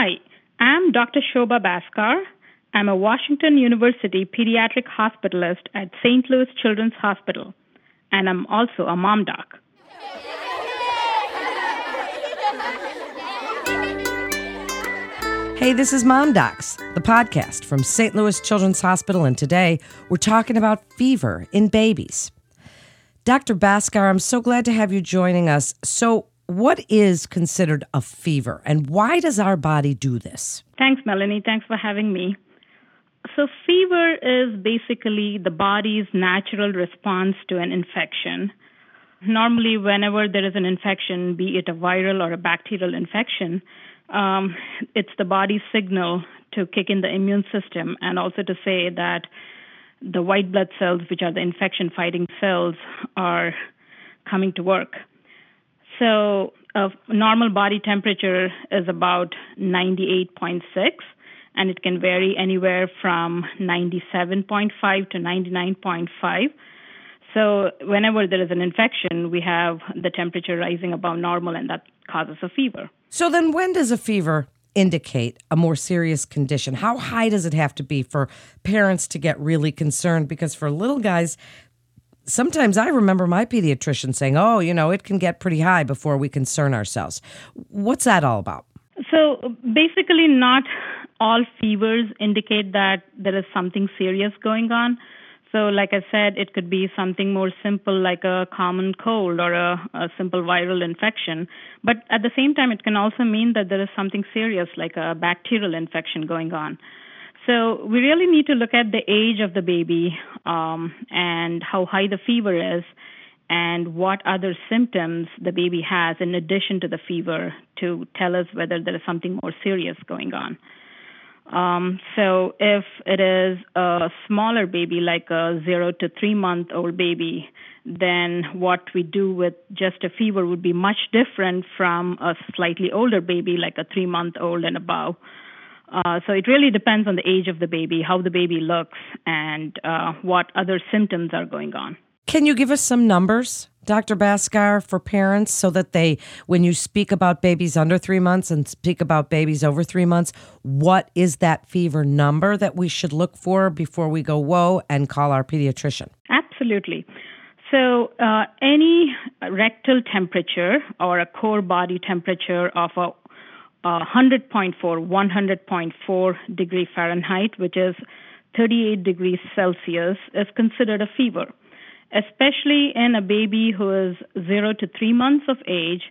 Hi, I'm Dr. Shoba Baskar. I'm a Washington University pediatric hospitalist at St. Louis Children's Hospital, and I'm also a mom doc. Hey, this is Mom Docs, the podcast from St. Louis Children's Hospital, and today we're talking about fever in babies. Dr. Baskar, I'm so glad to have you joining us. So, what is considered a fever, and why does our body do this? Thanks, Melanie. Thanks for having me. So fever is basically the body's natural response to an infection. Normally, whenever there is an infection, be it a viral or a bacterial infection, it's the body's signal to kick in the immune system and also to say that the white blood cells, which are the infection-fighting cells, are coming to work. So a normal body temperature is about 98.6, and it can vary anywhere from 97.5 to 99.5. So whenever there is an infection, we have the temperature rising above normal, and that causes a fever. So then when does a fever indicate a more serious condition? How high does it have to be for parents to get really concerned? Because for little guys, sometimes I remember my pediatrician saying, oh, you know, it can get pretty high before we concern ourselves. What's that all about? So basically not all fevers indicate that there is something serious going on. So like I said, it could be something more simple like a common cold or a simple viral infection. But at the same time, it can also mean that there is something serious like a bacterial infection going on. So we really need to look at the age of the baby and how high the fever is and what other symptoms the baby has in addition to the fever to tell us whether there is something more serious going on. So if it is a smaller baby, like a 0 to 3 month old baby, then what we do with just a fever would be much different from a slightly older baby, like a 3 month old and above. So it really depends on the age of the baby, how the baby looks, and what other symptoms are going on. Can you give us some numbers, Dr. Baskar, for parents so that they, when you speak about babies under 3 months and speak about babies over 3 months, what is that fever number that we should look for before we go, whoa, and call our pediatrician? Absolutely. So any rectal temperature or a core body temperature of a 100.4 degree Fahrenheit, which is 38 degrees Celsius, is considered a fever. Especially in a baby who is 0 to 3 months of age,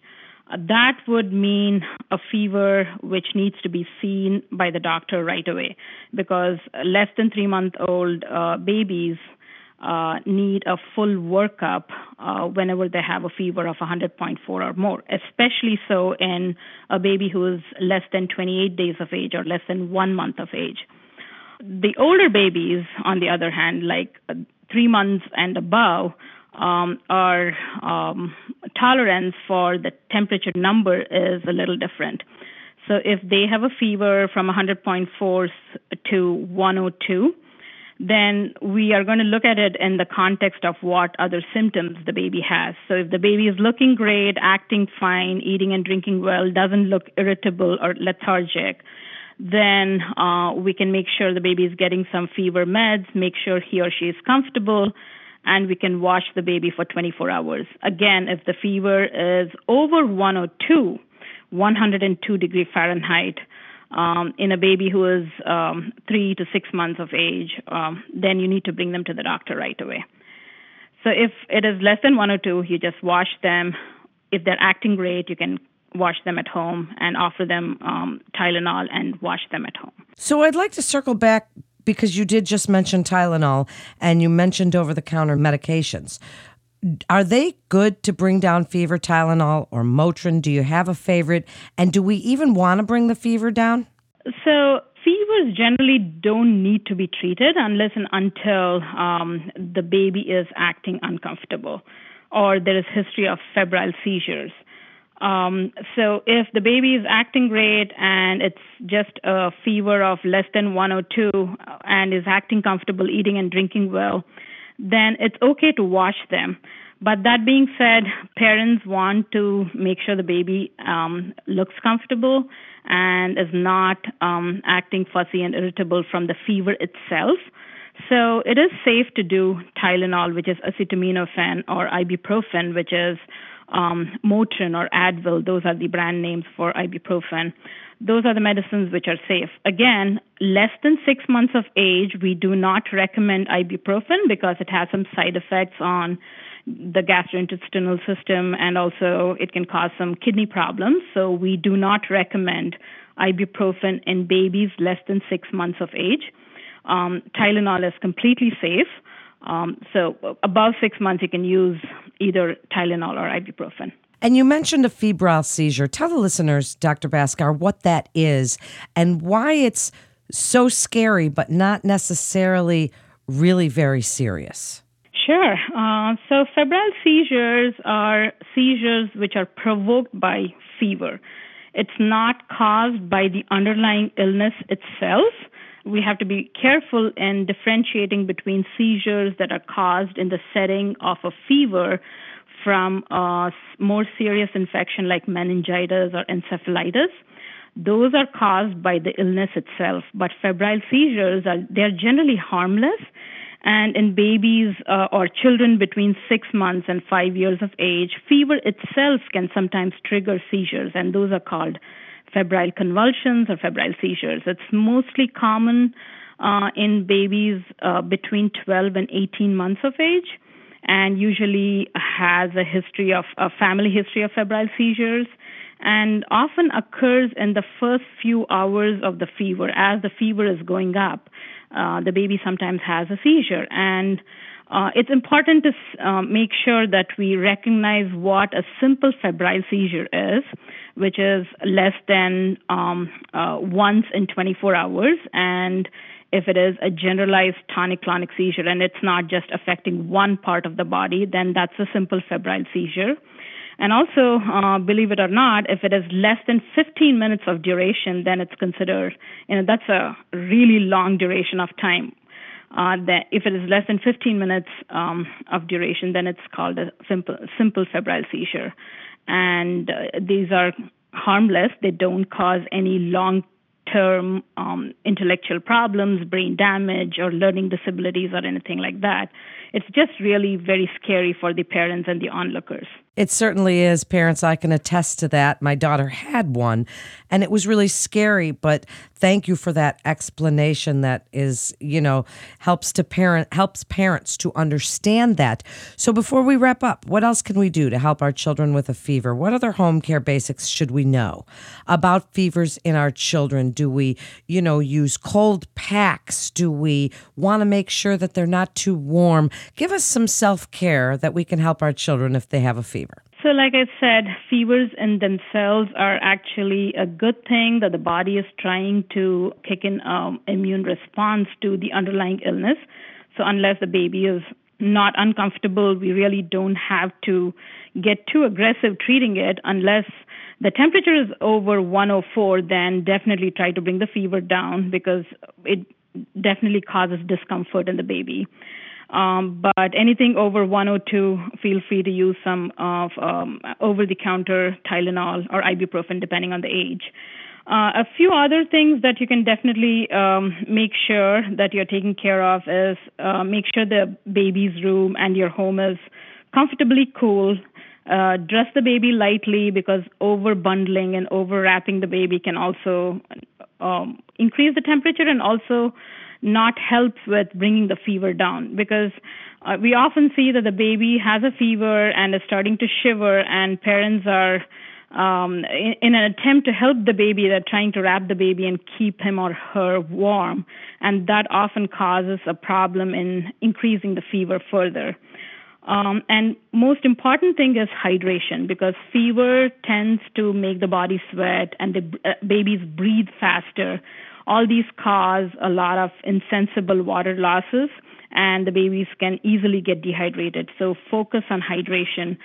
that would mean a fever which needs to be seen by the doctor right away, because less than 3 month old babies need a full workup whenever they have a fever of 100.4 or more, especially so in a baby who is less than 28 days of age or less than 1 month of age. The older babies, on the other hand, like 3 months and above, our tolerance for the temperature number is a little different. So if they have a fever from 100.4 to 102, then we are going to look at it in the context of what other symptoms the baby has. So if the baby is looking great, acting fine, eating and drinking well, doesn't look irritable or lethargic, then we can make sure the baby is getting some fever meds, make sure he or she is comfortable, and we can watch the baby for 24 hours. Again, if the fever is over 102, 102 degree Fahrenheit, in a baby who is 3 to 6 months of age, then you need to bring them to the doctor right away. So if it is less than 102, you just wash them. If they're acting great, you can wash them at home and offer them Tylenol and wash them at home. So I'd like to circle back, because you did just mention Tylenol and you mentioned over-the-counter medications. Are they good to bring down fever, Tylenol or Motrin? Do you have a favorite? And do we even want to bring the fever down? So fevers generally don't need to be treated unless and until the baby is acting uncomfortable or there is history of febrile seizures. So if the baby is acting great and it's just a fever of less than 102 and is acting comfortable, eating and drinking well, then it's okay to wash them. But that being said, parents want to make sure the baby looks comfortable and is not acting fussy and irritable from the fever itself. So it is safe to do Tylenol, which is acetaminophen, or ibuprofen, which is Motrin or Advil. Those are the brand names for ibuprofen. Those are the medicines which are safe. Again, less than 6 months of age, we do not recommend ibuprofen because it has some side effects on the gastrointestinal system, and also it can cause some kidney problems. So we do not recommend ibuprofen in babies less than 6 months of age. Tylenol is completely safe. So above 6 months, you can use either Tylenol or ibuprofen. And you mentioned a febrile seizure. Tell the listeners, Dr. Baskar, what that is and why it's so scary but not necessarily really very serious. Sure. So febrile seizures are seizures which are provoked by fever. It's not caused by the underlying illness itself. We have to be careful in differentiating between seizures that are caused in the setting of a fever from a more serious infection like meningitis or encephalitis. Those are caused by the illness itself, but febrile seizures, they're generally harmless. And in babies or children between 6 months and 5 years of age, fever itself can sometimes trigger seizures, and those are called febrile convulsions or febrile seizures. It's mostly common in babies between 12 and 18 months of age, and usually has a history of a family history of febrile seizures, and often occurs in the first few hours of the fever. As the fever is going up, the baby sometimes has a seizure. And it's important to make sure that we recognize what a simple febrile seizure is, which is less than once in 24 hours, and if it is a generalized tonic-clonic seizure and it's not just affecting one part of the body, then that's a simple febrile seizure. And also, believe it or not, if it is less than 15 minutes of duration, then it's considered, that's a really long duration of time. That if it is less than 15 minutes of duration, then it's called a simple febrile seizure. And these are harmless. They don't cause any long-term intellectual problems, brain damage, or learning disabilities or anything like that. It's just really very scary for the parents and the onlookers. It certainly is. Parents, I can attest to that. My daughter had one, and it was really scary, but thank you for that explanation that is, helps parents to understand that. So before we wrap up, what else can we do to help our children with a fever? What other home care basics should we know about fevers in our children? Do we, use cold packs? Do we want to make sure that they're not too warm? Give us some self-care that we can help our children if they have a fever. So like I said, fevers in themselves are actually a good thing, that the body is trying to kick in immune response to the underlying illness. So unless the baby is not uncomfortable, we really don't have to get too aggressive treating it. Unless the temperature is over 104, then definitely try to bring the fever down, because it definitely causes discomfort in the baby. But anything over 102, feel free to use some of over-the-counter Tylenol or ibuprofen, depending on the age. A few other things that you can definitely make sure that you're taking care of is make sure the baby's room and your home is comfortably cool. Dress the baby lightly, because over-bundling and over-wrapping the baby can also increase the temperature and also not help with bringing the fever down, because we often see that the baby has a fever and is starting to shiver, and parents are, in an attempt to help the baby, they're trying to wrap the baby and keep him or her warm, and that often causes a problem in increasing the fever further. And most important thing is hydration, because fever tends to make the body sweat and the babies breathe faster. All these cause a lot of insensible water losses, and the babies can easily get dehydrated. So focus on hydration,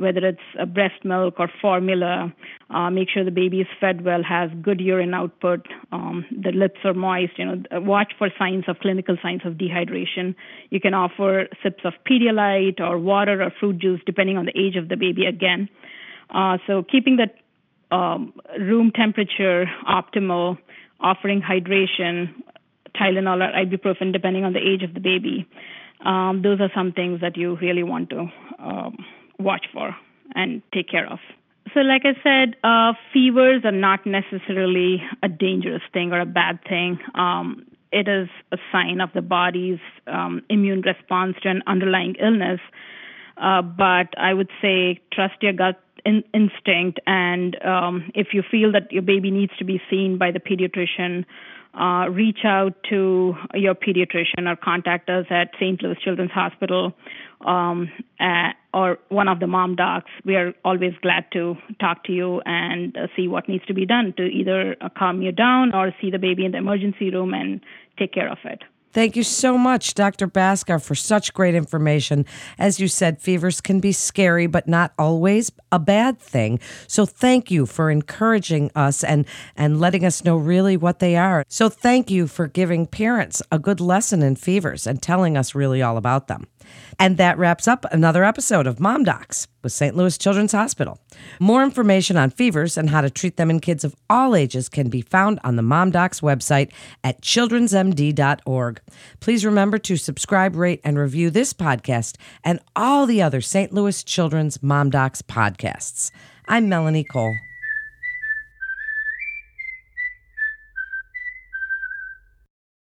whether it's breast milk or formula. Make sure the baby is fed well, has good urine output, the lips are moist. Watch for clinical signs of dehydration. You can offer sips of Pedialyte or water or fruit juice, depending on the age of the baby again. So keeping the room temperature, optimal, offering hydration, Tylenol or ibuprofen, depending on the age of the baby. Those are some things that you really want to watch for and take care of. So like I said, fevers are not necessarily a dangerous thing or a bad thing. It is a sign of the body's immune response to an underlying illness. But I would say trust your gut instinct. And if you feel that your baby needs to be seen by the pediatrician, reach out to your pediatrician or contact us at St. Louis Children's Hospital or one of the mom docs. We are always glad to talk to you and see what needs to be done to either calm you down or see the baby in the emergency room and take care of it. Thank you so much, Dr. Baskar, for such great information. As you said, fevers can be scary, but not always a bad thing. So thank you for encouraging us and letting us know really what they are. So thank you for giving parents a good lesson in fevers and telling us really all about them. And that wraps up another episode of Mom Docs with St. Louis Children's Hospital. More information on fevers and how to treat them in kids of all ages can be found on the Mom Docs website at childrensmd.org. Please remember to subscribe, rate, and review this podcast and all the other St. Louis Children's Mom Docs podcasts. I'm Melanie Cole.